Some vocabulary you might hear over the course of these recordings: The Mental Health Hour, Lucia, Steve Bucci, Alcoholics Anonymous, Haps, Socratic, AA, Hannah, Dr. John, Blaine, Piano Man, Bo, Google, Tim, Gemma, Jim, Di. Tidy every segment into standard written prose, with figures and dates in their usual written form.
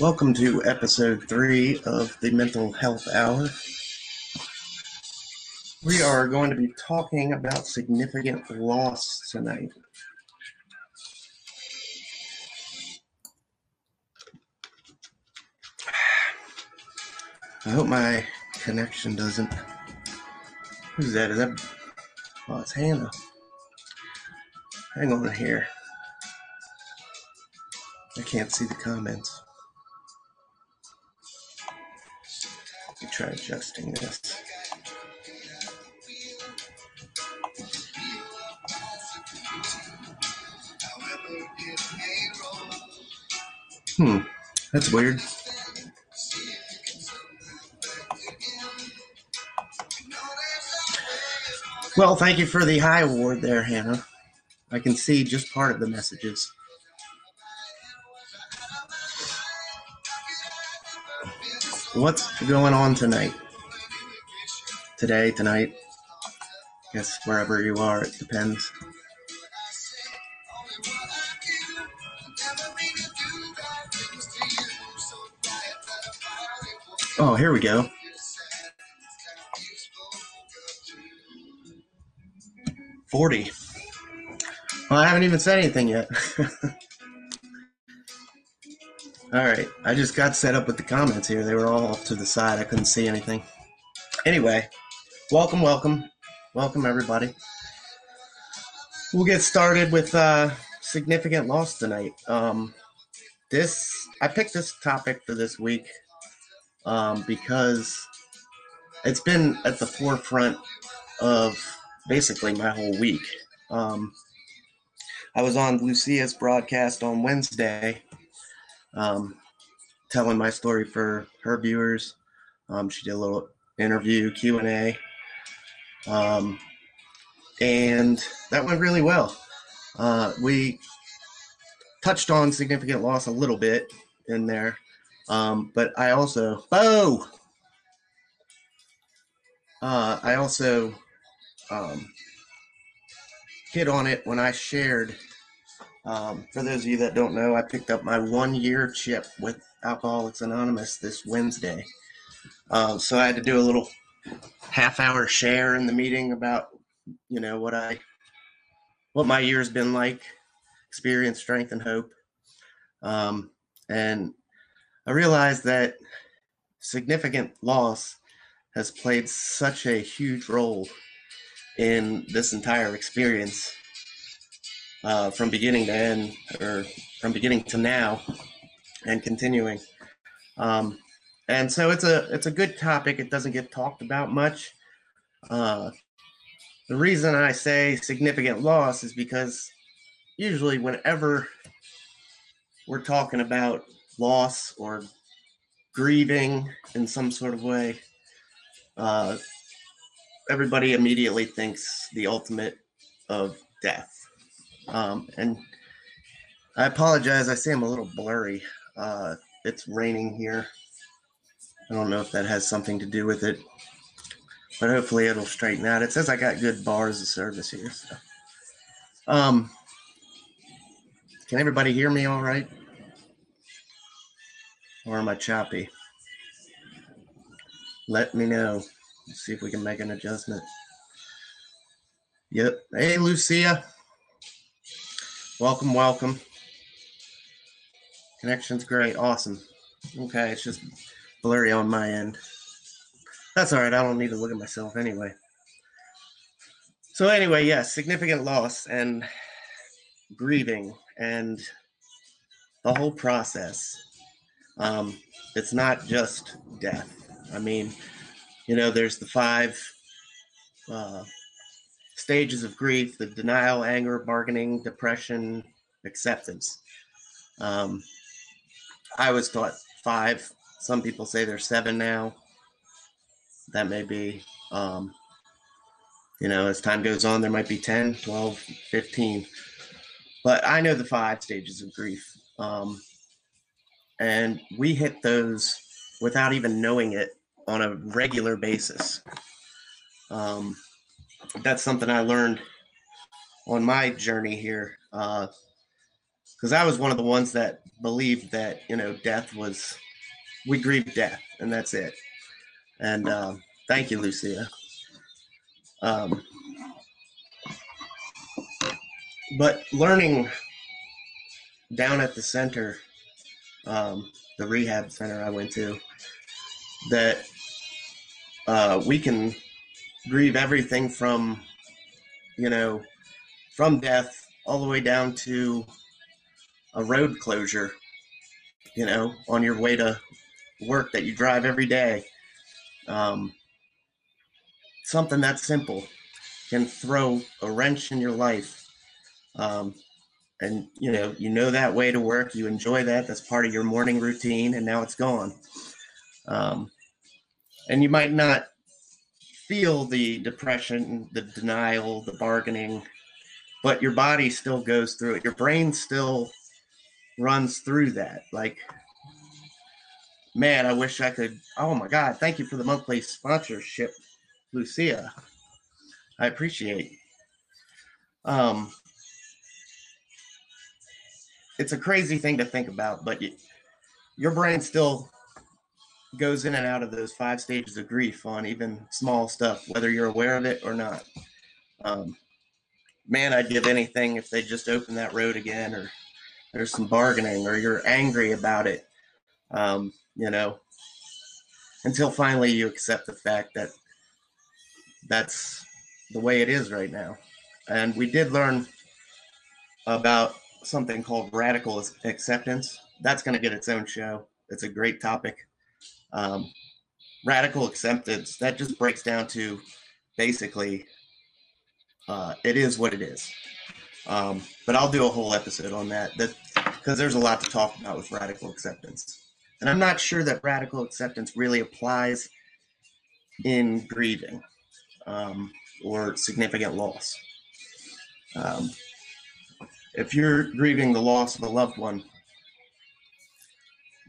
Welcome to episode 3 of the Mental Health Hour. We are going to be talking about significant loss tonight. I hope my connection doesn't. Who's that? Is that? Oh, it's Hannah. Hang on here. I can't see the comments. Let me try adjusting this. That's weird. Well, thank you for the high award there, Hannah. I can see just part of the messages. What's going on tonight? Today, tonight? I guess wherever you are, it depends. Oh, here we go. $40. Well, I haven't even said anything yet. All right, I just got set up with the comments here. They were all off to the side. I couldn't see anything. Anyway, welcome everybody. We'll get started with significant loss tonight. I picked this topic for this week because it's been at the forefront of basically my whole week. I was on Lucia's broadcast on Wednesday, telling my story for her viewers. She did a little interview, Q&A, and that went really well. We touched on significant loss a little bit in there, but I also, hit on it when I shared. For those of you that don't know, I picked up my 1-year chip with Alcoholics Anonymous this Wednesday. So I had to do a little half-hour share in the meeting about, you know, what my year's been like, experience, strength, and hope. And I realized that significant loss has played such a huge role in this entire experience, from beginning to end, or from beginning to now, and continuing. And so it's a good topic. It doesn't get talked about much. The reason I say significant loss is because usually whenever we're talking about loss or grieving in some sort of way, everybody immediately thinks the ultimate of death. And I apologize, I see I'm a little blurry. It's raining here. I don't know if that has something to do with it, but hopefully it'll straighten out. It says I got good bars of service here. So. Can everybody hear me all right? Or am I choppy? Let me know. Let's see if we can make an adjustment. Yep. Hey, Lucia. Welcome. Connection's great. Awesome. Okay, it's just blurry on my end. That's all right. I don't need to look at myself anyway. So anyway, yes, significant loss and grieving and the whole process. It's not just death. I mean, you know, there's the 5 stages of grief: the denial, anger, bargaining, depression, acceptance. I was taught 5. Some people say there's 7 now. That may be, you know, as time goes on, there might be 10, 12, 15. But I know the 5 stages of grief. And we hit those without even knowing it on a regular basis. That's something I learned on my journey here. because I was one of the ones that believed that, you know, death was, we grieve death and that's it. And thank you, Lucia. But learning down at the center, the rehab center I went to, that we can grieve everything from, you know, from death all the way down to a road closure, you know, on your way to work that you drive every day. Something that simple can throw a wrench in your life. And you know that way to work, you enjoy that, that's part of your morning routine, and now it's gone. And you might not feel the depression, the denial, the bargaining, but your body still goes through it. Your brain still runs through that. Like, man, I wish I could, oh my God, thank you for the monthly sponsorship, Lucia. I appreciate it. It's a crazy thing to think about, but your brain still goes in and out of those 5 stages of grief on even small stuff, whether you're aware of it or not. Man, I'd give anything if they just open that road again, or there's some bargaining, or you're angry about it, you know, until finally you accept the fact that that's the way it is right now. And we did learn about something called radical acceptance. That's going to get its own show. It's a great topic. Radical acceptance, that just breaks down to basically it is what it is. But I'll do a whole episode on that, because there's a lot to talk about with radical acceptance. And I'm not sure that radical acceptance really applies in grieving or significant loss. If you're grieving the loss of a loved one,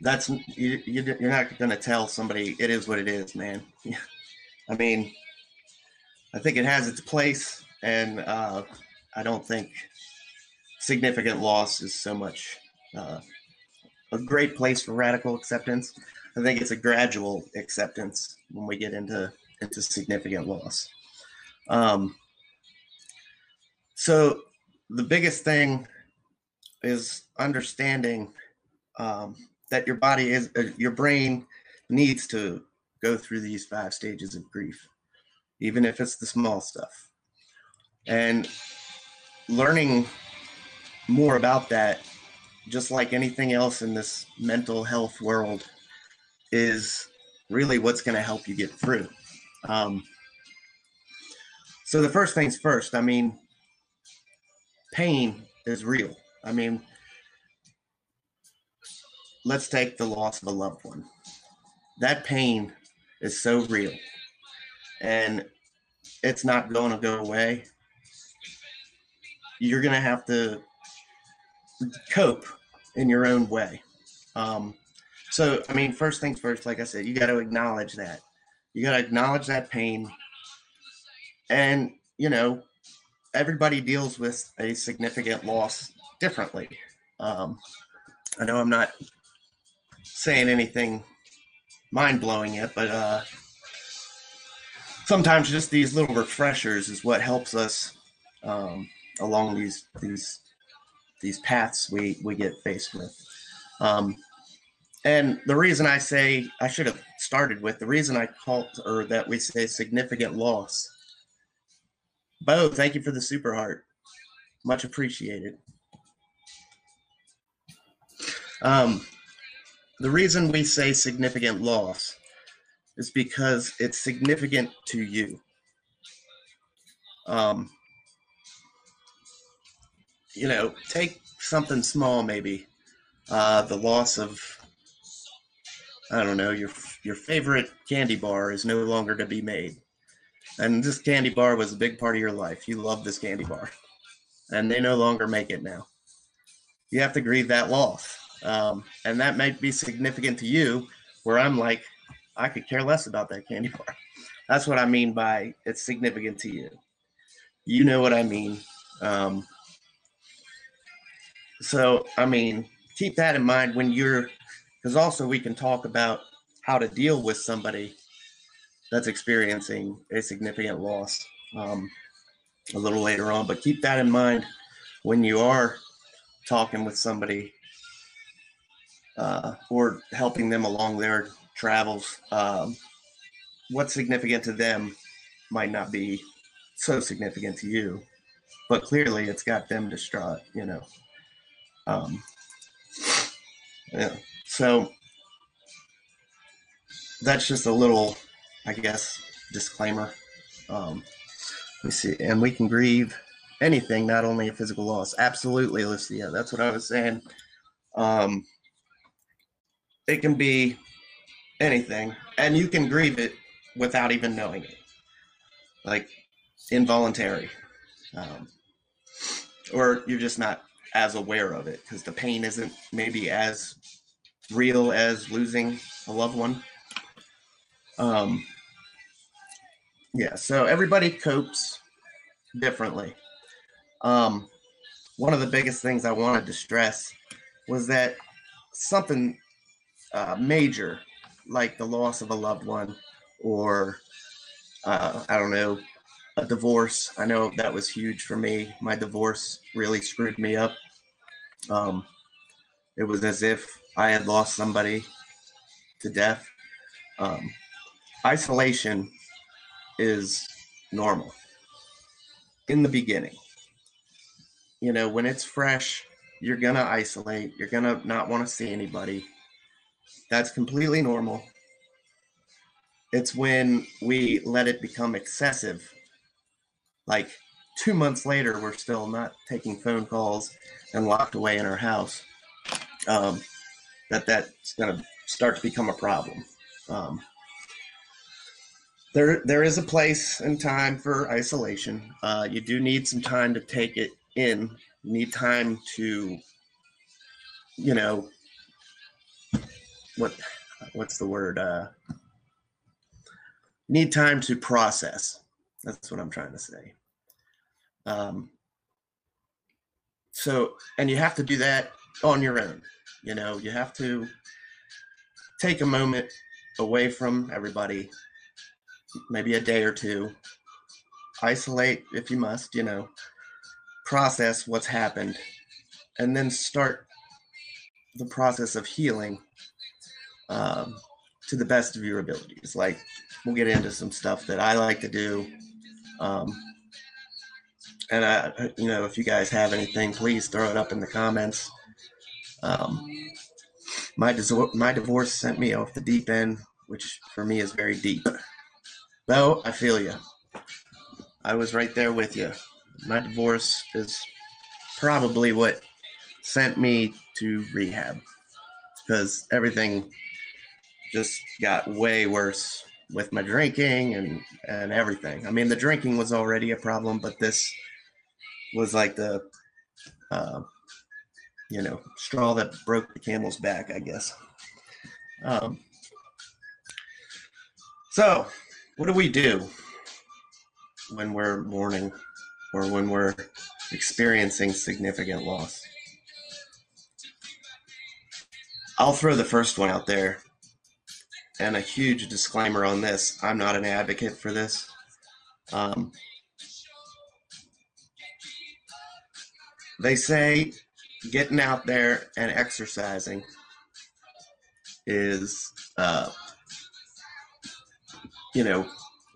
that's you're not going to tell somebody it is what it is, man. I mean, I think it has its place, and I don't think significant loss is so much a great place for radical acceptance. I think it's a gradual acceptance when we get into significant loss. So the biggest thing is understanding that your body is, your brain needs to go through these 5 stages of grief, even if it's the small stuff. And learning more about that, just like anything else in this mental health world, is really what's going to help you get through. So the first things first, I mean, pain is real. I mean, let's take the loss of a loved one. That pain is so real, and it's not going to go away. You're going to have to cope in your own way. So, I mean, first things first, like I said, you got to acknowledge that. You got to acknowledge that pain. And, you know, everybody deals with a significant loss differently. I know I'm not saying anything mind-blowing yet, but sometimes just these little refreshers is what helps us along these paths we get faced with. And the reason I say, I should have started with, the reason I called, or that we say significant loss. Bo, thank you for the super heart. Much appreciated. The reason we say significant loss is because it's significant to you. You know, take something small, maybe the loss of, I don't know, your favorite candy bar is no longer to be made. And this candy bar was a big part of your life. You loved this candy bar, and they no longer make it now. You have to grieve that loss. And that might be significant to you, where I'm like, I could care less about that candy bar. That's what I mean by it's significant to you. You know what I mean. So, I mean, keep that in mind when you're, because also we can talk about how to deal with somebody that's experiencing a significant loss a little later on. But keep that in mind when you are talking with somebody or helping them along their travels. What's significant to them might not be so significant to you, but clearly it's got them distraught, you know. Yeah. So that's just a little, I guess, disclaimer. Let me see. And we can grieve anything, not only a physical loss. Absolutely, Lucia. That's what I was saying. It can be anything, and you can grieve it without even knowing it, like involuntary, or you're just not as aware of it because the pain isn't maybe as real as losing a loved one. Yeah, so everybody copes differently. One of the biggest things I wanted to stress was that something major, like the loss of a loved one, or I don't know, a divorce. I know that was huge for me. My divorce really screwed me up. It was as if I had lost somebody to death. Isolation is normal in the beginning. You know, when it's fresh, you're going to isolate. You're going to not want to see anybody. That's completely normal. It's when we let it become excessive. Like 2 months later, we're still not taking phone calls and locked away in our house. That's going to start to become a problem. There is a place and time for isolation. You do need some time to take it in. You need time to, you know, what's the word? Need time to process. That's what I'm trying to say. And you have to do that on your own. You know, you have to take a moment away from everybody, maybe a day or two, isolate if you must, you know, process what's happened, and then start the process of healing to the best of your abilities. Like, we'll get into some stuff that I like to do. You know, if you guys have anything, please throw it up in the comments. My divorce sent me off the deep end, which for me is very deep. Bo, I feel you. I was right there with you. My divorce is probably what sent me to rehab, because everything just got way worse with my drinking and everything. I mean, the drinking was already a problem, but this was like the, you know, straw that broke the camel's back, I guess. So what do we do when we're mourning or when we're experiencing significant loss? I'll throw the first one out there. And a huge disclaimer on this, I'm not an advocate for this. They say getting out there and exercising is, you know,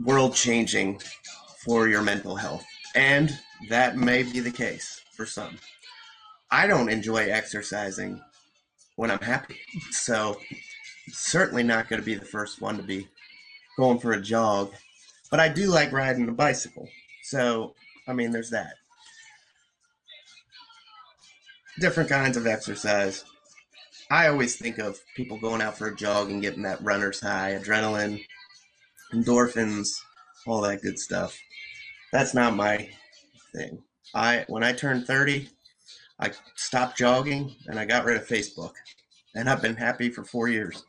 world-changing for your mental health. And that may be the case for some. I don't enjoy exercising when I'm happy, so certainly not going to be the first one to be going for a jog, but I do like riding a bicycle. So, I mean, there's that. Different kinds of exercise. I always think of people going out for a jog and getting that runner's high, adrenaline, endorphins, all that good stuff. That's not my thing. When I turned 30, I stopped jogging and I got rid of Facebook. And I've been happy for 4 years.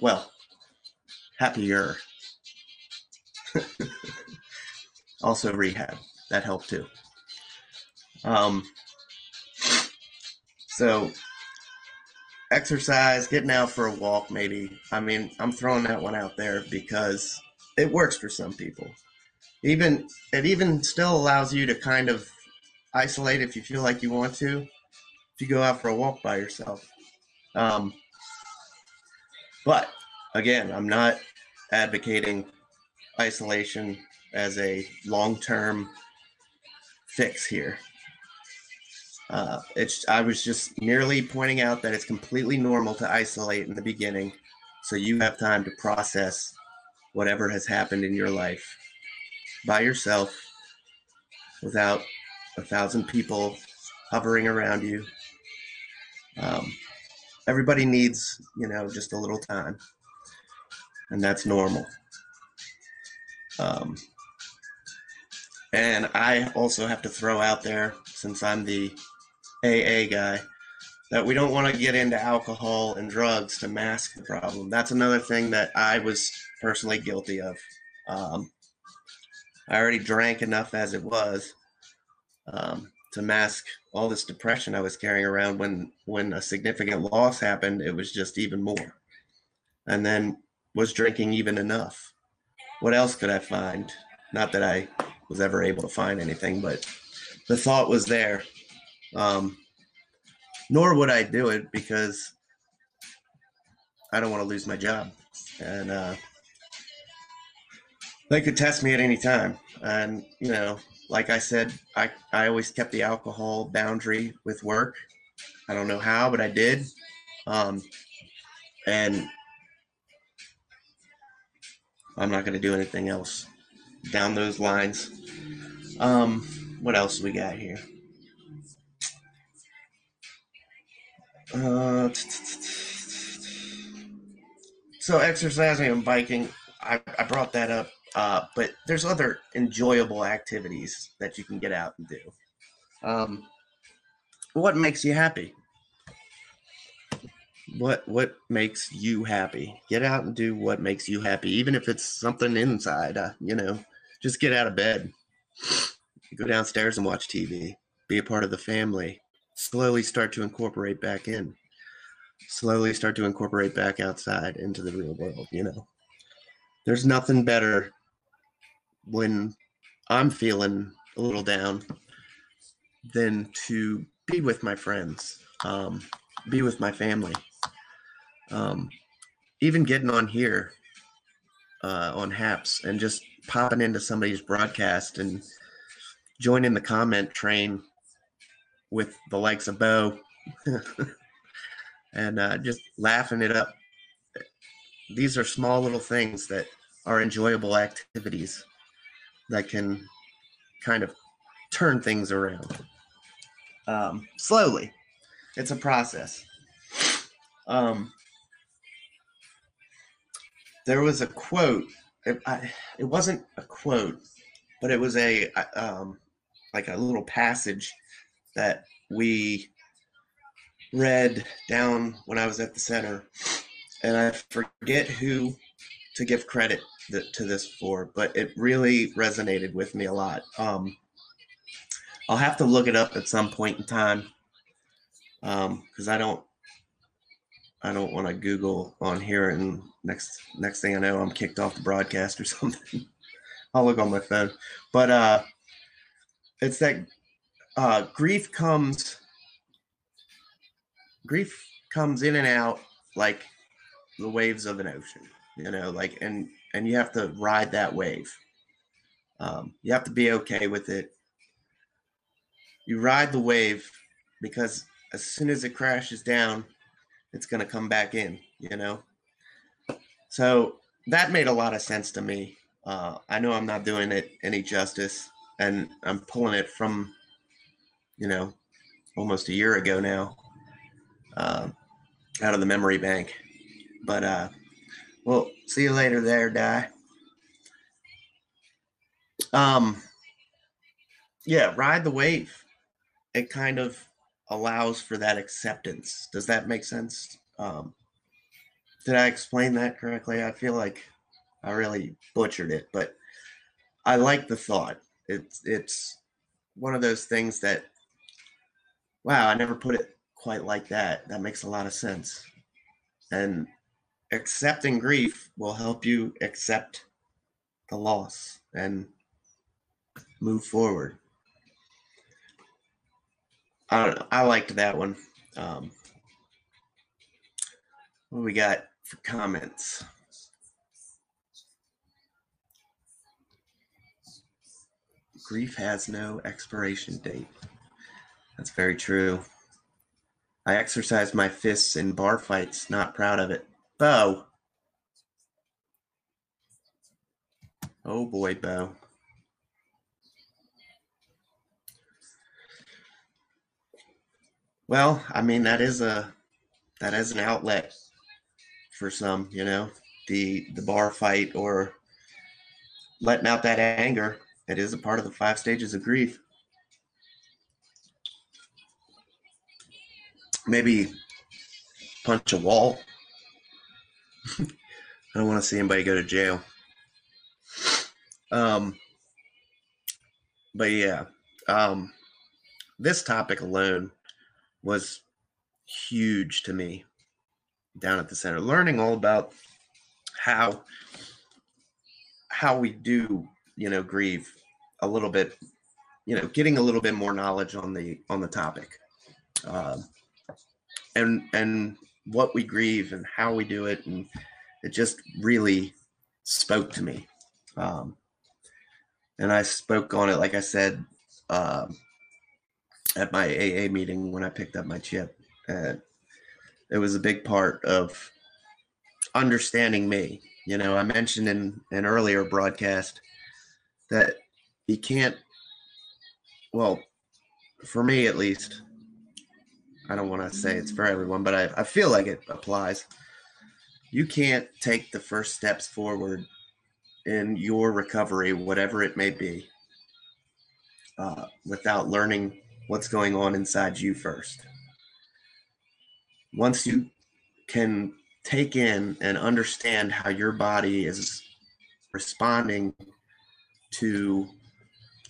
Well, happier. Also rehab, that helped too. So exercise, getting out for a walk, maybe. I mean, I'm throwing that one out there because it works for some people. It even still allows you to kind of isolate if you feel like you want to, if you go out for a walk by yourself. But again, I'm not advocating isolation as a long-term fix here. I was just merely pointing out that it's completely normal to isolate in the beginning, so you have time to process whatever has happened in your life by yourself without 1,000 people hovering around you. Everybody needs, just a little time, and that's normal. And I also have to throw out there, since I'm the AA guy, that we don't want to get into alcohol and drugs to mask the problem. That's another thing that I was personally guilty of. I already drank enough as it was to mask all this depression I was carrying around. When a significant loss happened, it was just even more. And then was drinking even enough? What else could I find? Not that I was ever able to find anything, but the thought was there. Nor would I do it because I don't want to lose my job, and they could test me at any time. And like I said, I always kept the alcohol boundary with work. I don't know how, but I did. And I'm not going to do anything else down those lines. What else we got here? So exercising and biking, I brought that up, but there's other enjoyable activities that you can get out and do. What makes you happy? What makes you happy? Get out and do what makes you happy, even if it's something inside. Just get out of bed, go downstairs and watch TV, be a part of the family. Slowly start to incorporate back in. Slowly start to incorporate back outside into the real world, There's nothing better when I'm feeling a little down than to be with my friends, be with my family. Even getting on here on Haps and just popping into somebody's broadcast and joining the comment train with the likes of Bo and just laughing it up. These are small little things that are enjoyable activities that can kind of turn things around slowly. It's a process. There was a quote. It wasn't a quote, but it was like a little passage that we read down when I was at the center, and I forget who to give credit to this for, but it really resonated with me a lot. I'll have to look it up at some point in time, because I don't want to Google on here and next thing I know I'm kicked off the broadcast or something. I'll look on my phone, but it's that. Grief comes in and out like the waves of an ocean, and you have to ride that wave. You have to be okay with it. You ride the wave, because as soon as it crashes down, it's going to come back in, So that made a lot of sense to me. I know I'm not doing it any justice, and I'm pulling it from almost a year ago now, out of the memory bank. But, well, see you later there, Di. Yeah, ride the wave. It kind of allows for that acceptance. Does that make sense? Did I explain that correctly? I feel like I really butchered it, but I like the thought. It's one of those things that, wow, I never put it quite like that. That makes a lot of sense. And accepting grief will help you accept the loss and move forward. I liked that one. What do we got for comments? Grief has no expiration date. That's very true. I exercised my fists in bar fights. Not proud of it. Bo. Oh boy, Bo. Well, I mean, that is an outlet for some, you know, the bar fight or letting out that anger. It is a part of the 5 stages of grief. Maybe punch a wall. I don't want to see anybody go to jail. But yeah, this topic alone was huge to me down at the center. Learning all about how we do, you know, grieve a little bit, you know, getting a little bit more knowledge on the topic. And what we grieve and how we do it, and it just really spoke to me. And I spoke on it, like I said, at my AA meeting when I picked up my chip. And it was a big part of understanding me. You know, I mentioned in an earlier broadcast that you can't, well, for me at least, I don't want to say it's for everyone, but I feel like it applies. You can't take the first steps forward in your recovery, whatever it may be, without learning what's going on inside you first. Once you can take in and understand how your body is responding to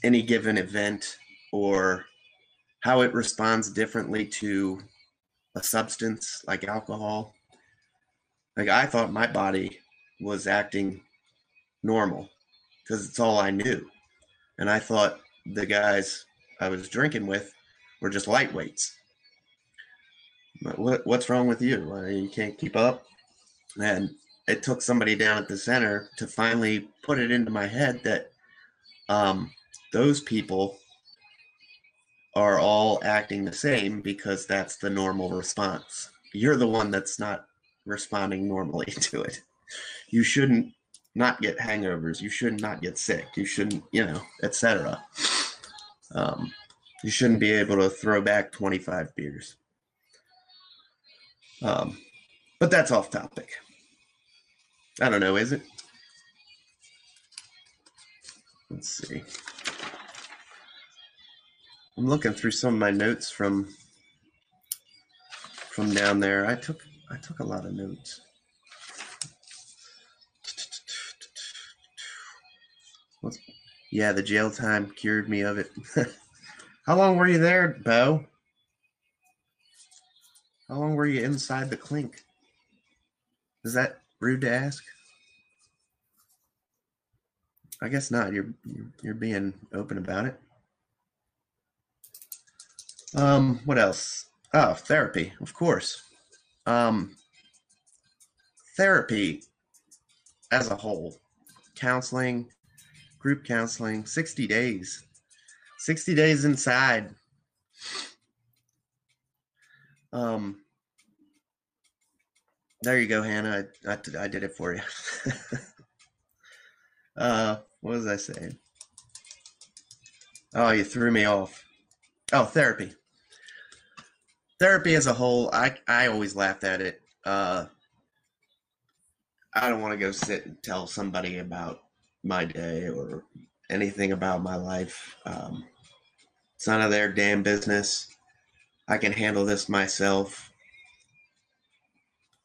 any given event, or how it responds differently to a substance like alcohol. Like, I thought my body was acting normal because it's all I knew. And I thought the guys I was drinking with were just lightweights. But what's wrong with you? You can't keep up. And it took somebody down at the center to finally put it into my head that those people are all acting the same because that's the normal response. You're the one that's not responding normally to it. You shouldn't not get hangovers. You should not get sick. You shouldn't, you know, etc. You shouldn't be able to throw back 25 beers. But that's off topic. I don't know, is it? Let's see. I'm looking through some of my notes from down there. I took a lot of notes. Yeah, the jail time cured me of it. How long were you there, Bo? How long were you inside the clink? Is that rude to ask? I guess not. You're being open about it. What else? Oh, therapy, of course. Therapy as a whole, counseling, group counseling, 60 days inside. There you go, Hannah. I did it for you. What was I saying? Oh, you threw me off. Oh, therapy. Therapy as a whole, I always laughed at it. I don't want to go sit and tell somebody about my day or anything about my life. It's none of their damn business. I can handle this myself.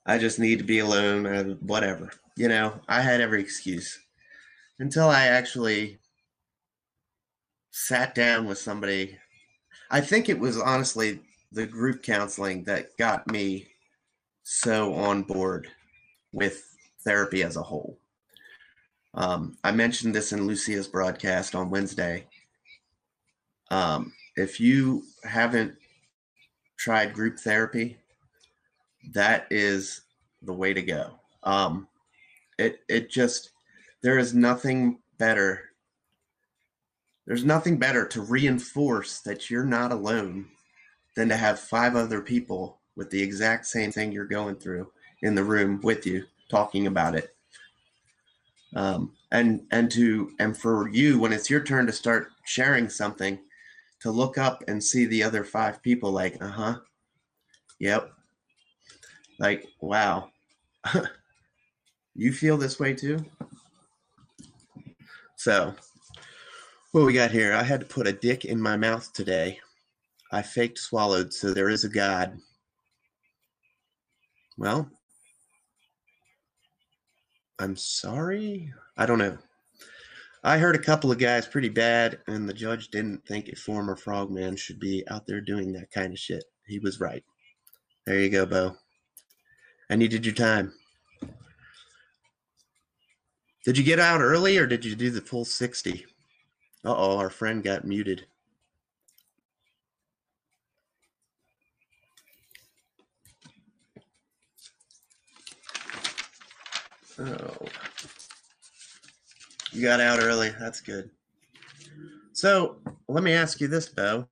I just need to be alone and whatever. You know, I had every excuse until I actually sat down with somebody. I think it was honestly the group counseling that got me so on board with therapy as a whole. I mentioned this in Lucia's broadcast on Wednesday. If you haven't tried group therapy, that is the way to go. There is nothing better. There's nothing better to reinforce that you're not alone than to have 5 other people with the exact same thing you're going through in the room with you talking about it. And for you, when it's your turn to start sharing something, to look up and see the other 5 people like, uh-huh, yep, like, wow, you feel this way too? So what we got here, I had to put a dick in my mouth today. I faked swallowed, so there is a God. Well, I'm sorry. I don't know. I heard a couple of guys pretty bad, and the judge didn't think a former frogman should be out there doing that kind of shit. He was right. There you go, Bo. And you did your time. Did you get out early, or did you do the full 60? Uh-oh, our friend got muted. Oh, you got out early. That's good. So let me ask you this, Bo.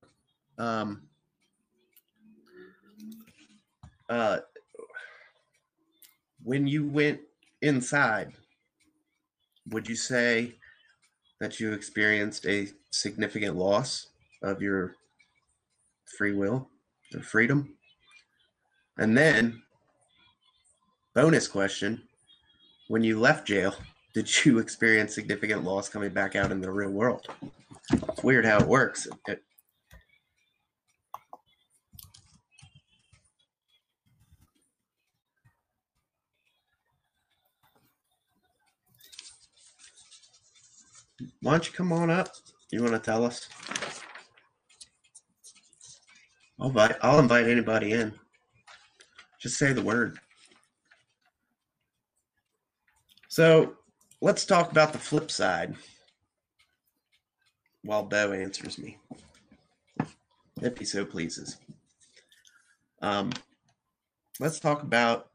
When you went inside, would you say that you experienced a significant loss of your free will, your freedom? And then, bonus question. When you left jail, did you experience significant loss coming back out in the real world? It's weird how it works. Why don't you come on up? You want to tell us? I'll invite anybody in. Just say the word. So let's talk about the flip side while Bo answers me, if he so pleases. Let's talk about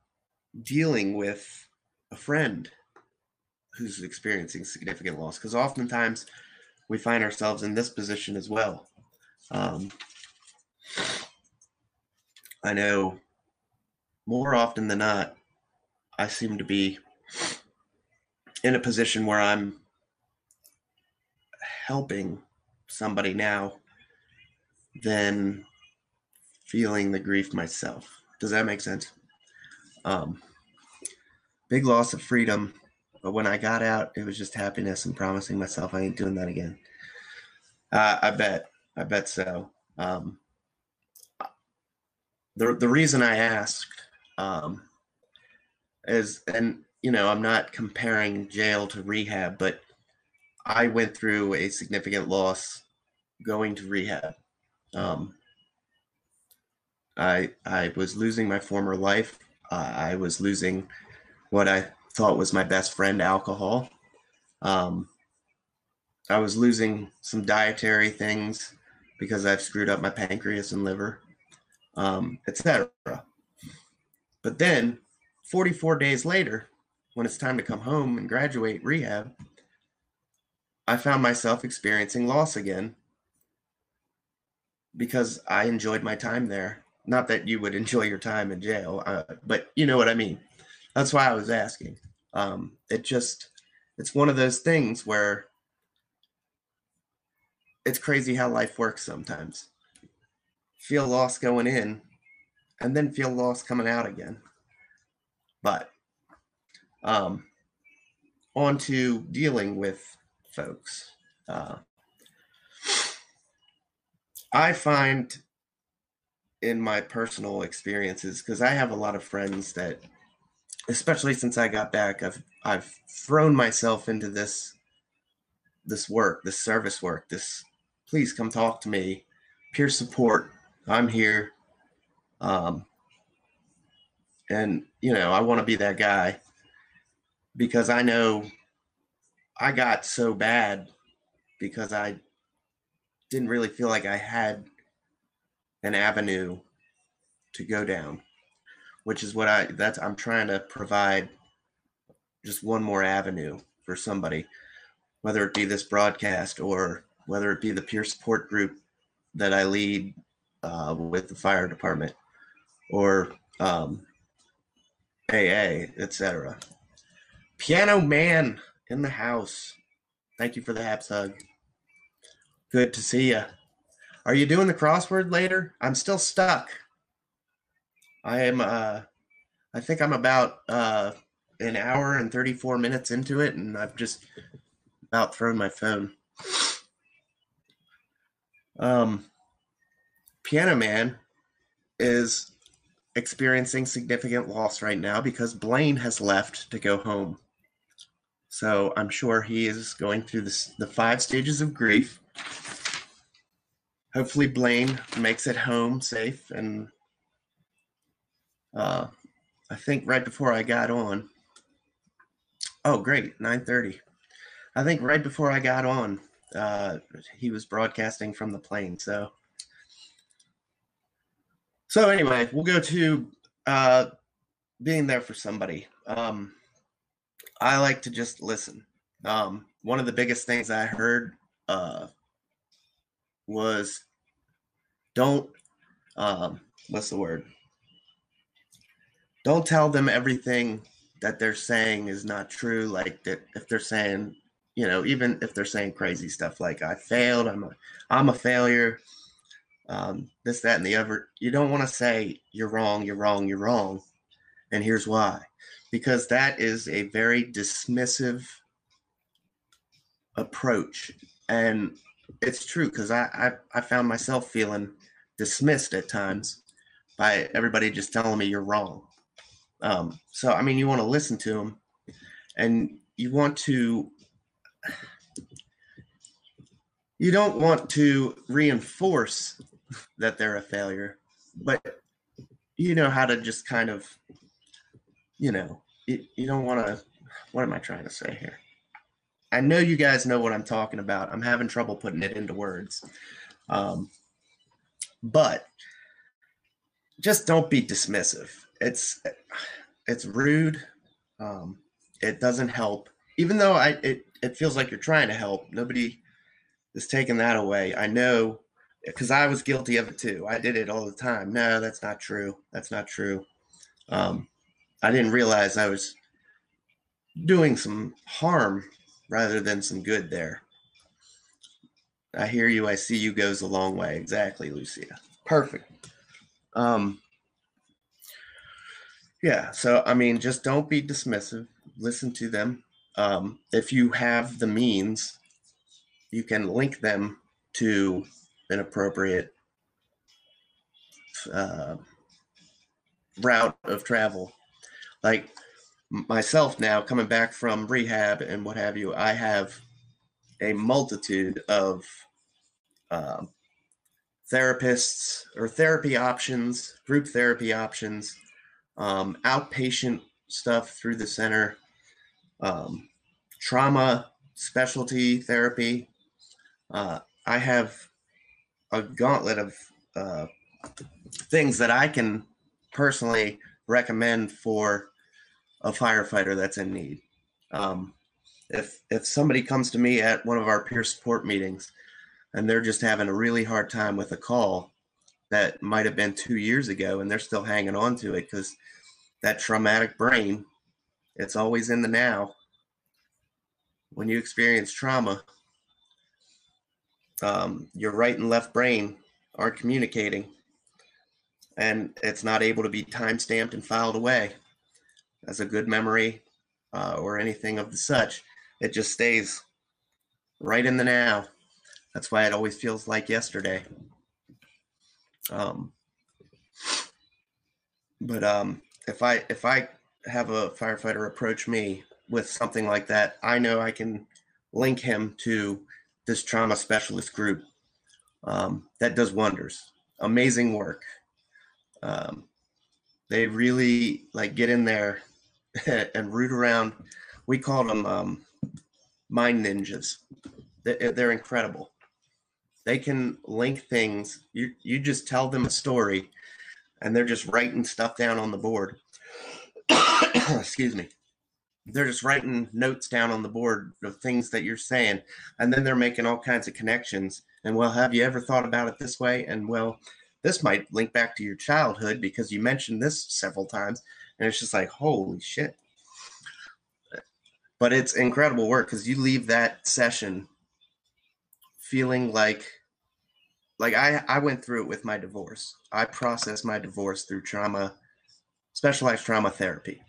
dealing with a friend who's experiencing significant loss, because oftentimes we find ourselves in this position as well. I know more often than not, I seem to be in a position where I'm helping somebody now than feeling the grief myself. Does that make sense? Big loss of freedom, but when I got out, it was just happiness and promising myself I ain't doing that again. I bet so. The reason I asked is, and you know, I'm not comparing jail to rehab, but I went through a significant loss going to rehab. I was losing my former life. I was losing what I thought was my best friend, alcohol. I was losing some dietary things because I've screwed up my pancreas and liver, etc. But then 44 days later, when it's time to come home and graduate rehab, I found myself experiencing loss again because I enjoyed my time there. Not that you would enjoy your time in jail, but you know what I mean. That's why I was asking. It's one of those things where it's crazy how life works sometimes. Feel loss going in and then feel loss coming out again. But on to dealing with folks. I find in my personal experiences, because I have a lot of friends that, especially since I got back, I've thrown myself into this work, this service work, this please come talk to me, peer support, I'm here, And, you know, I want to be that guy because I know I got so bad because I didn't really feel like I had an avenue to go down, which is what I'm trying to provide, just one more avenue for somebody, whether it be this broadcast or whether it be the peer support group that I lead with the fire department or AA, etc. Piano Man in the house. Thank you for the haps hug. Good to see you. Are you doing the crossword later? I'm still stuck. I am. I think I'm about an hour and 34 minutes into it, and I've just about thrown my phone. Piano Man is experiencing significant loss right now because Blaine has left to go home. So I'm sure he is going through the 5 stages of grief. Hopefully Blaine makes it home safe. And I think right before I got on, oh great, 9:30. I think right before I got on, he was broadcasting from the plane. So anyway, we'll go to being there for somebody. I like to just listen. One of the biggest things I heard was don't, what's the word? Don't tell them everything that they're saying is not true. Like that if they're saying, you know, even if they're saying crazy stuff like I failed, I'm a failure, this, that, and the other. You don't want to say you're wrong, you're wrong, you're wrong. And here's why. Because that is a very dismissive approach. And it's true, because I found myself feeling dismissed at times by everybody just telling me you're wrong. So, I mean, you want to listen to them, and you don't want to reinforce that they're a failure, but you know how to just kind of, you know, you don't want to, what am I trying to say here? I know you guys know what I'm talking about. I'm having trouble putting it into words. But just don't be dismissive. It's rude. It doesn't help. Even though it feels like you're trying to help, nobody is taking that away. I know, because I was guilty of it too. I did it all the time. No, that's not true. That's not true. I didn't realize I was doing some harm rather than some good there. I hear you, I see you goes a long way. Exactly, Lucia. Perfect. Yeah, so, I mean, just don't be dismissive. Listen to them. If you have the means, you can link them to an appropriate route of travel. Like myself now, coming back from rehab and what have you, I have a multitude of therapists or therapy options, group therapy options, outpatient stuff through the center, trauma specialty therapy. I have a gauntlet of things that I can personally recommend for a firefighter that's in need. If somebody comes to me at one of our peer support meetings and they're just having a really hard time with a call that might have been 2 years ago and they're still hanging on to it because that traumatic brain, it's always in the now. When you experience trauma, your right and left brain aren't communicating, and it's not able to be time-stamped and filed away as a good memory or anything of the such. It just stays right in the now. That's why it always feels like yesterday. If I have a firefighter approach me with something like that, I know I can link him to this trauma specialist group that does wonders. Amazing work. They really like get in there and root around. We call them mind ninjas. They're incredible. They can link things. You just tell them a story and they're just writing stuff down on the board. Excuse me. They're just writing notes down on the board of things that you're saying. And then they're making all kinds of connections. And well, have you ever thought about it this way? And well, this might link back to your childhood because you mentioned this several times. And it's just like, holy shit. But it's incredible work because you leave that session feeling like I went through it with my divorce. I processed my divorce through trauma, specialized trauma therapy.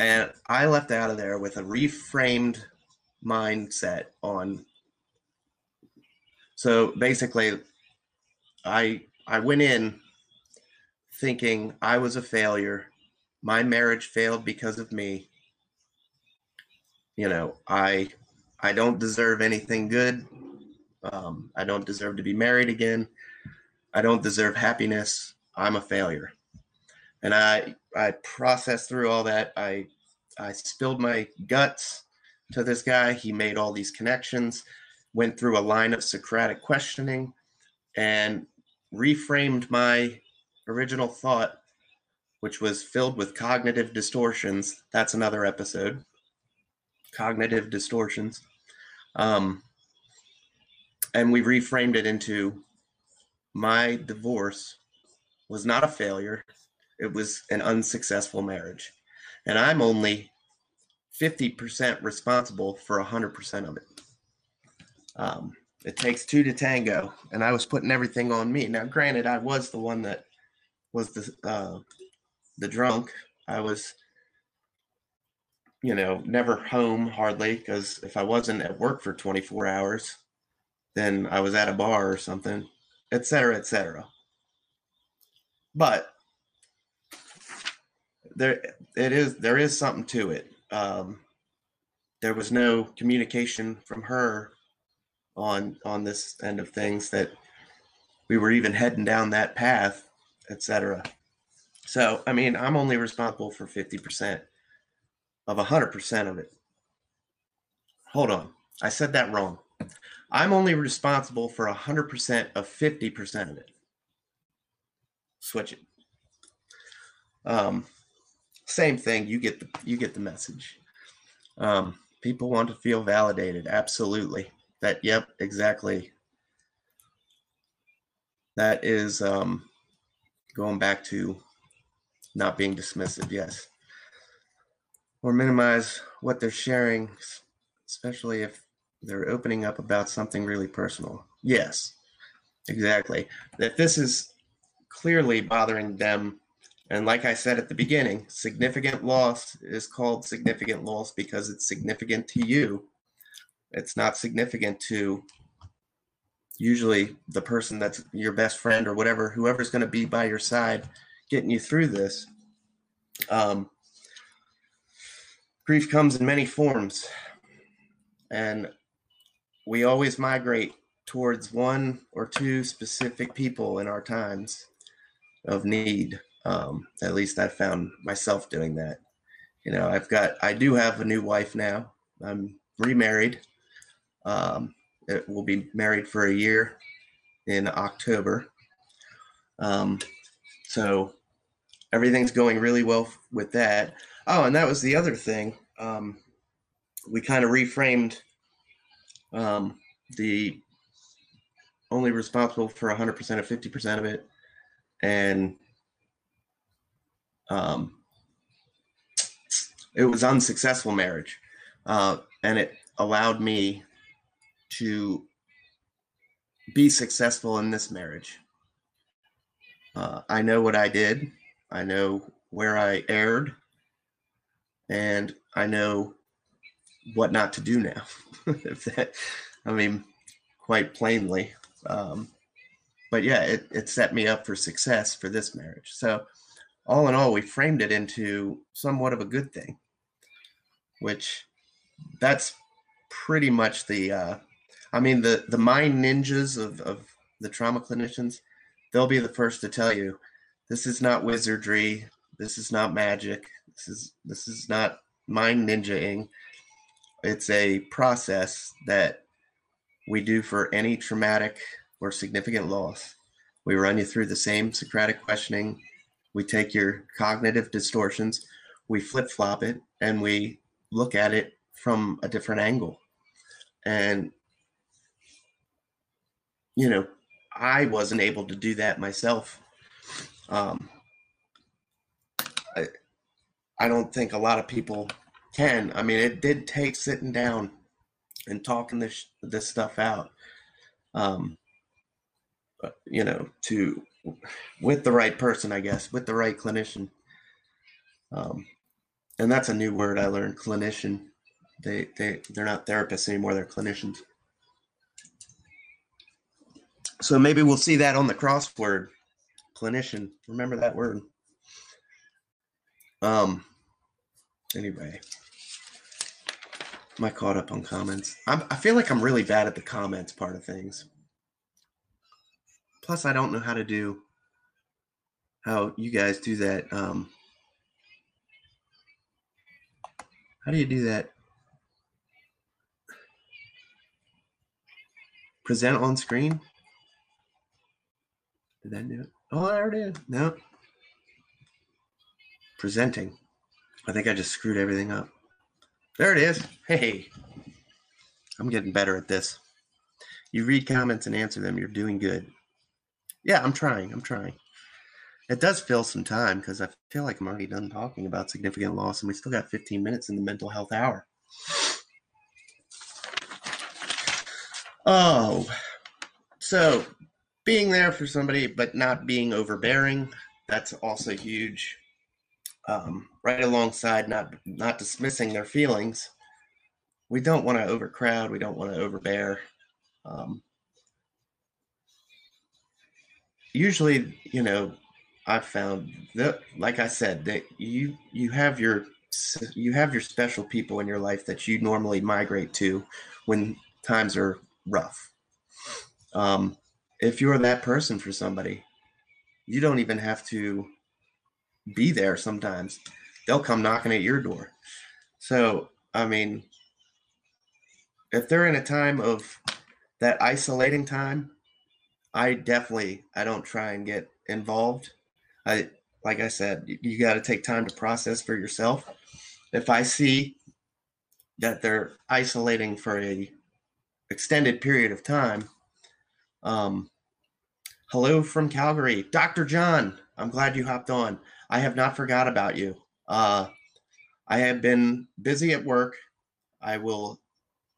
And I left out of there with a reframed mindset on. So basically, I went in thinking I was a failure. My marriage failed because of me. You know, I don't deserve anything good. I don't deserve to be married again. I don't deserve happiness. I'm a failure. And I processed through all that. I spilled my guts to this guy. He made all these connections, went through a line of Socratic questioning, and reframed my original thought, which was filled with cognitive distortions. That's another episode. Cognitive distortions. And we reframed it into my divorce was not a failure. It was an unsuccessful marriage. And I'm only 50% responsible for 100% of it. It takes two to tango. And I was putting everything on me. Now, granted, I was the one that was the drunk. I was, you know, never home hardly, because if I wasn't at work for 24 hours, then I was at a bar or something, et cetera, et cetera. But there is something to it. There was no communication from her on this end of things that we were even heading down that path, et cetera. So, I mean, I'm only responsible for 50% of 100% of it. Hold on. I said that wrong. I'm only responsible for 100% of 50% of it. Switch it. Same thing. You get the message. People want to feel validated. Absolutely. That. Yep. Exactly. That is going back to not being dismissive. Yes. Or minimize what they're sharing, especially if they're opening up about something really personal. Yes, exactly. That this is clearly bothering them. And like I said at the beginning, significant loss is called significant loss because it's significant to you. It's not significant to usually the person that's your best friend or whatever, whoever's going to be by your side getting you through this. Grief comes in many forms, and we always migrate towards one or two specific people in our times of need. At least I found myself doing that. You know, I do have a new wife now. I'm remarried. We'll be married for a year in October. So everything's going really well with that. Oh, and that was the other thing. We kind of reframed the only responsible for 100% of 50% of it. And it was unsuccessful marriage. And it allowed me to be successful in this marriage. I know what I did. I know where I erred. And I know what not to do now. If that, I mean, quite plainly. But yeah, it set me up for success for this marriage. So all in all, we framed it into somewhat of a good thing, which that's pretty much the mind ninjas of the trauma clinicians. they'll be the first to tell you, this is not wizardry. This is not magic. This is not mind ninja-ing. It's a process that we do for any traumatic or significant loss. We run you through the same Socratic questioning. We take your cognitive distortions, we flip-flop it, and we look at it from a different angle. And, you know, I wasn't able to do that myself. I don't think a lot of people can. I mean, it did take sitting down and talking this stuff out, you know, with the right person, I guess, with the right clinician. And that's a new word I learned, clinician. They're not therapists anymore, they're clinicians. So maybe we'll see that on the crossword, clinician. Remember that word. Anyway, am I caught up on comments? I feel like I'm really bad at the comments part of things. Plus, I don't know how you guys do that. How do you do that? Present on screen? Did that do it? Oh, I already did. No. Presenting. I think I just screwed everything up. There it is. Hey, I'm getting better at this. You read comments and answer them. You're doing good. Yeah, I'm trying. It does fill some time because I feel like I'm already done talking about significant loss, and we still got 15 minutes in the mental health hour. Oh, so being there for somebody but not being overbearing, that's also huge. Right alongside not dismissing their feelings. We don't want to overcrowd. We don't want to overbear. Usually, you know, I've found that, like I said, that you have your special people in your life that you normally migrate to when times are rough. If you're that person for somebody, you don't even have to be there sometimes. They'll come knocking at your door. So, I mean, if they're in a time of that isolating time, I don't try and get involved. Like I said, you got to take time to process for yourself. If I see that they're isolating for a extended period of time, hello from Calgary, Dr. John, I'm glad you hopped on. I have not forgot about you. I have been busy at work. I will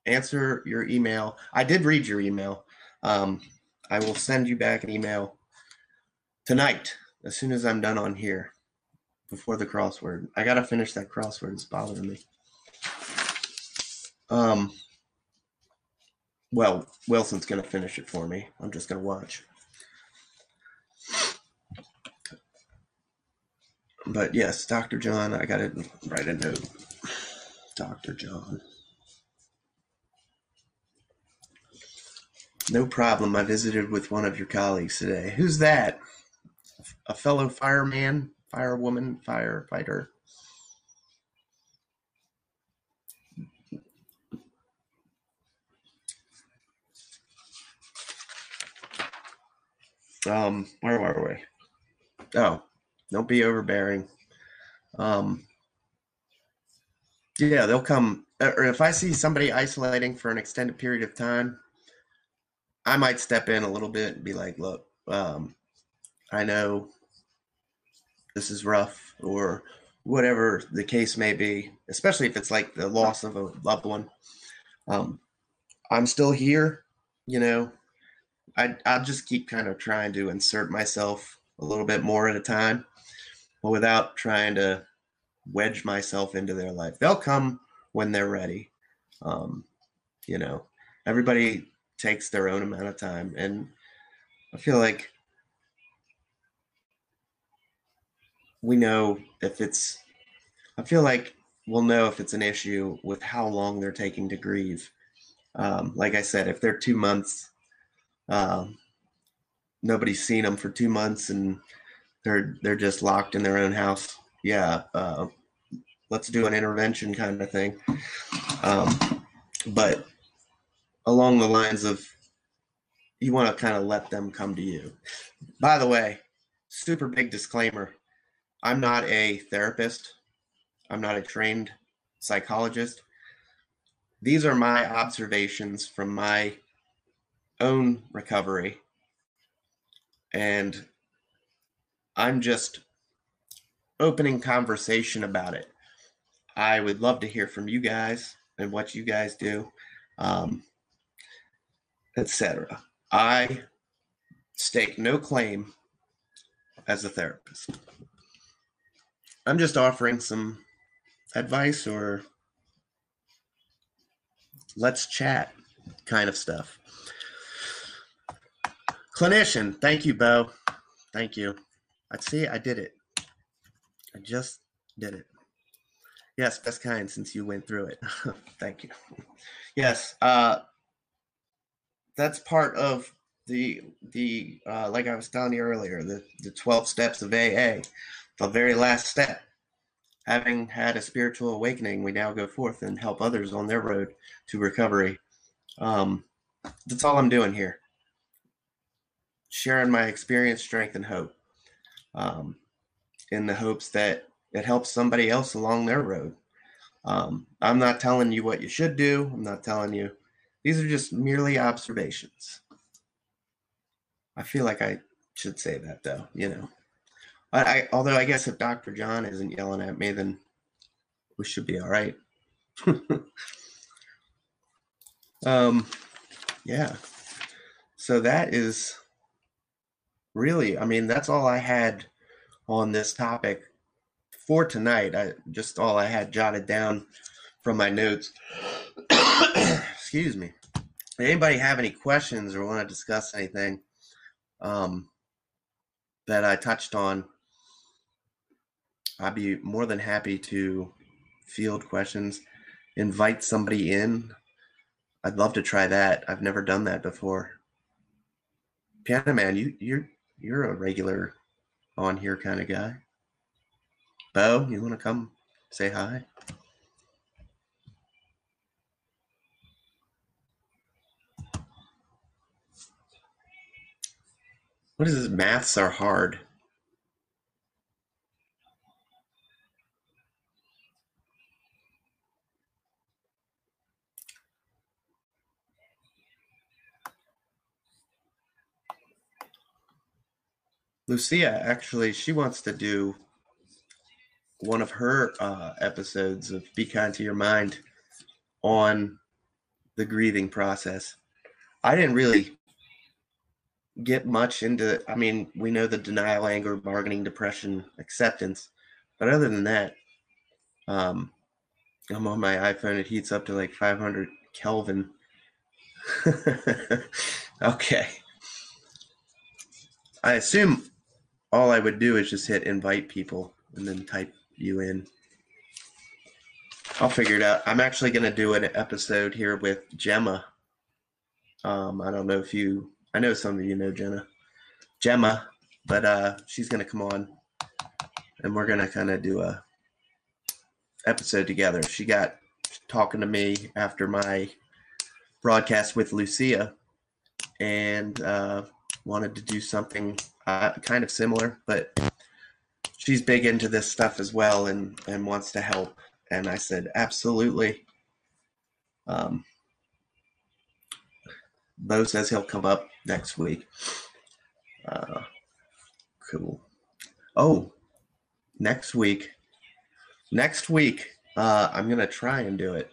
answer your email. I did read your email. I will send you back an email tonight as soon as I'm done on here before the crossword. I got to finish that crossword. It's bothering me. Well, Wilson's going to finish it for me. I'm just going to watch. But yes, Dr. John, I got to write a note. Dr. John. No problem. I visited with one of your colleagues today. Who's that? A fellow fireman, firewoman, firefighter. Where were we? Oh. Don't be overbearing. Yeah, they'll come. Or if I see somebody isolating for an extended period of time, I might step in a little bit and be like, look, I know this is rough, or whatever the case may be, especially if it's like the loss of a loved one. I'm still here. You know, I'll just keep kind of trying to insert myself a little bit more at a time, but without trying to wedge myself into their life. They'll come when they're ready. You know, everybody takes their own amount of time. And I feel like we'll know if it's an issue with how long they're taking to grieve. Like I said, if they're 2 months, nobody's seen them for 2 months and they're just locked in their own house. Yeah. Let's do an intervention kind of thing. But along the lines of, you want to kind of let them come to you. By the way, super big disclaimer. I'm not a therapist. I'm not a trained psychologist. These are my observations from my own recovery. And I'm just opening conversation about it. I would love to hear from you guys and what you guys do, etc. I stake no claim as a therapist. I'm just offering some advice or let's chat kind of stuff. Clinician, thank you, Bo. Thank you. I see, I did it. I just did it. Yes, best kind since you went through it. Thank you. Yes, that's part of the like I was telling you earlier, the 12 steps of AA, the very last step. Having had a spiritual awakening, we now go forth and help others on their road to recovery. That's all I'm doing here. Sharing my experience, strength, and hope, in the hopes that it helps somebody else along their road. I'm not telling you what you should do. I'm not telling you. These are just merely observations. I feel like I should say that, though, you know. Although I guess if Dr. John isn't yelling at me, then we should be all right. Yeah. So that is really, I mean, that's all I had on this topic for tonight. All I had jotted down from my notes. Excuse me. Did anybody have any questions or want to discuss anything that I touched on? I'd be more than happy to field questions, invite somebody in. I'd love to try that. I've never done that before. Piano Man, you're a regular on here kind of guy. Bo, you want to come say hi? What is this? Maths are hard. Lucia, actually, she wants to do one of her episodes of Be Kind to Your Mind on the grieving process. I didn't really get much into, I mean, we know the denial, anger, bargaining, depression, acceptance. But other than that, I'm on my iPhone. It heats up to like 500 Kelvin. Okay. I assume all I would do is just hit invite people and then type you in. I'll figure it out. I'm actually going to do an episode here with Gemma. I don't know if you, I know some of you know Gemma, but she's going to come on and we're going to kind of do a episode together. She got talking to me after my broadcast with Lucia and wanted to do something kind of similar, but she's big into this stuff as well and wants to help. And I said, absolutely. Bo says he'll come up next week. Cool. Oh, next week, I'm going to try and do it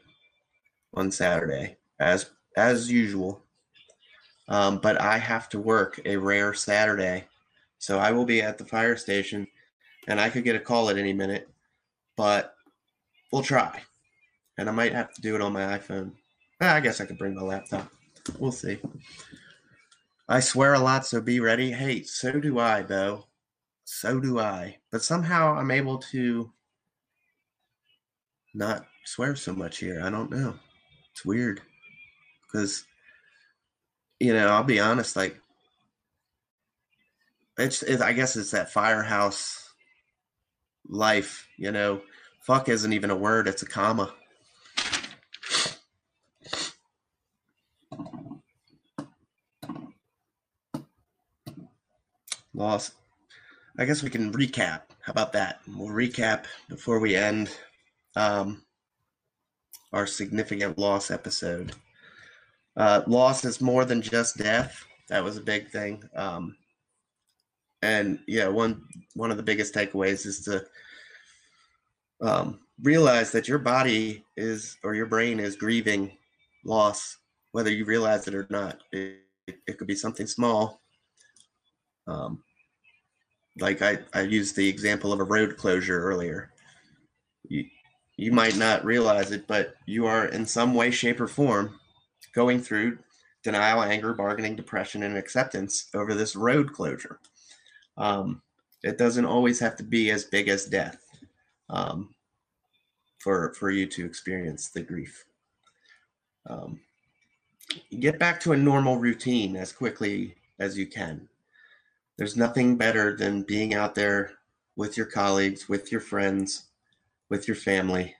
on Saturday as usual. But I have to work a rare Saturday, so I will be at the fire station and I could get a call at any minute, but we'll try. And I might have to do it on my iPhone. I guess I could bring my laptop. We'll see. I swear a lot, so be ready. Hey, so do I, though. So do I. But somehow I'm able to not swear so much here. I don't know. It's weird. Because, you know, I'll be honest, like, I guess it's that firehouse life, you know. Fuck isn't even a word, it's a comma. Lost. I guess we can recap. How about that? We'll recap before we end our significant loss episode. Loss is more than just death. That was a big thing. And yeah, one of the biggest takeaways is to realize that your body is, or your brain is, grieving loss, whether you realize it or not. It could be something small. Like I used the example of a road closure earlier. You might not realize it, but you are in some way, shape, or form going through denial, anger, bargaining, depression, and acceptance over this road closure. It doesn't always have to be as big as death for you to experience the grief. Get back to a normal routine as quickly as you can. There's nothing better than being out there with your colleagues, with your friends, with your family.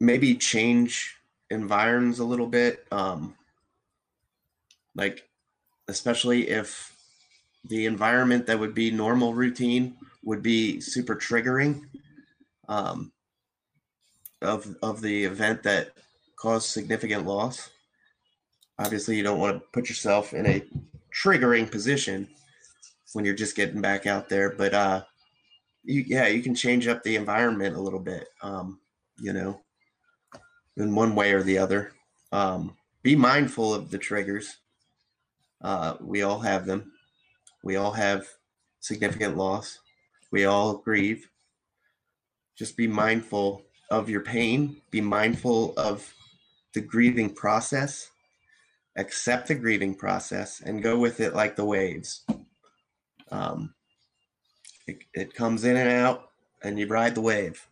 Maybe change environs a little bit. Like, especially if the environment that would be normal routine would be super triggering of the event that caused significant loss. Obviously, you don't want to put yourself in a triggering position when you're just getting back out there, but you can change up the environment a little bit, you know, in one way or the other. Be mindful of the triggers. We all have them. We all have significant loss. We all grieve. Just be mindful of your pain. Be mindful of the grieving process. Accept the grieving process and go with it like the waves. It comes in and out, and you ride the wave.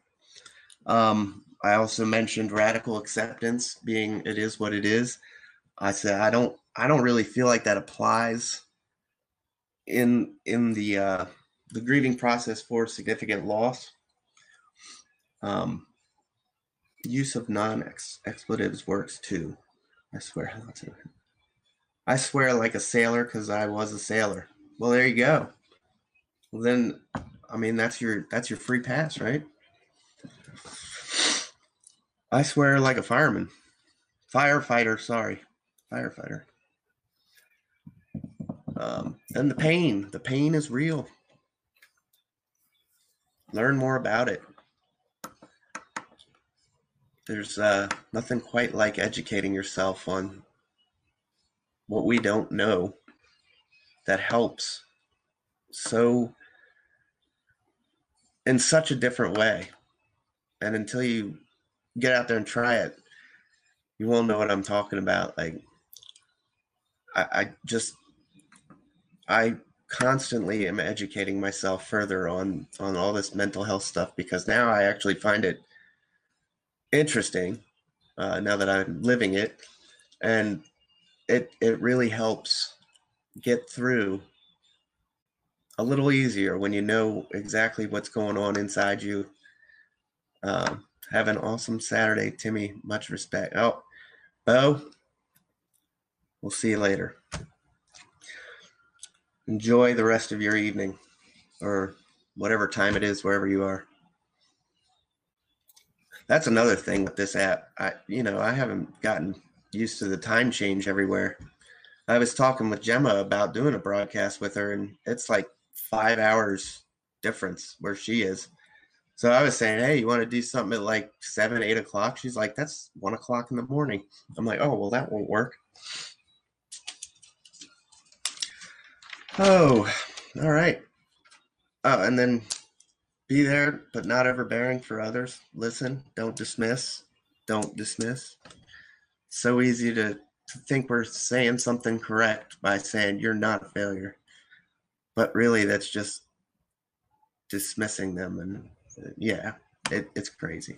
I also mentioned radical acceptance, being it is what it is. I said I don't really feel like that applies in the grieving process for significant loss. Use of non-expletives works too. I swear not to. I swear like a sailor because I was a sailor. Well, there you go. Well, then, I mean, that's your free pass, right? I swear like a fireman. Firefighter, sorry. Firefighter. And the pain is real. Learn more about it. There's nothing quite like educating yourself on what we don't know. That helps so in such a different way. And until you get out there and try it, you won't know what I'm talking about. Like I constantly am educating myself further on all this mental health stuff, because now I actually find it interesting now that I'm living it, and it really helps get through a little easier when you know exactly what's going on inside you. Have an awesome Saturday, Timmy. Much respect. Oh, Bo, we'll see you later. Enjoy the rest of your evening or whatever time it is, wherever you are. That's another thing with this app. I haven't gotten used to the time change everywhere. I was talking with Gemma about doing a broadcast with her, and it's like 5 hours difference where she is. So I was saying, hey, you want to do something at like 7, 8 o'clock? She's like, that's 1 o'clock in the morning. I'm like, oh, well, that won't work. Oh, all right. Oh, and then be there, but not overbearing for others. Listen, don't dismiss. Don't dismiss. So easy to think we're saying something correct by saying you're not a failure, but really that's just dismissing them. And yeah, it's crazy.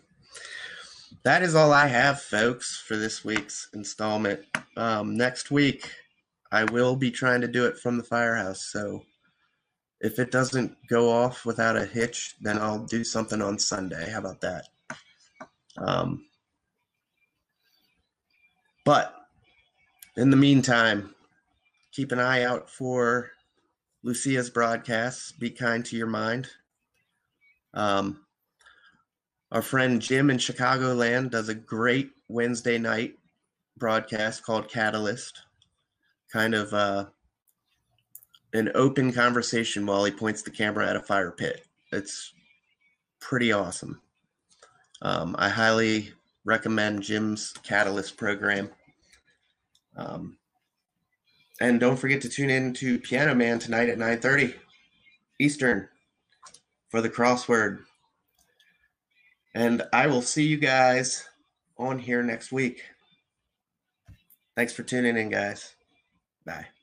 That is all I have, folks, for this week's installment. Next week, I will be trying to do it from the firehouse. So if it doesn't go off without a hitch, then I'll do something on Sunday. How about that? But in the meantime, keep an eye out for Lucia's broadcasts. Be kind to your mind. Our friend Jim in Chicagoland does a great Wednesday night broadcast called Catalyst. Kind of an open conversation while he points the camera at a fire pit. It's pretty awesome. I highly recommend Jim's Catalyst program. And don't forget to tune in to Piano Man tonight at 9:30 Eastern for the crossword. And I will see you guys on here next week. Thanks for tuning in, guys. Bye.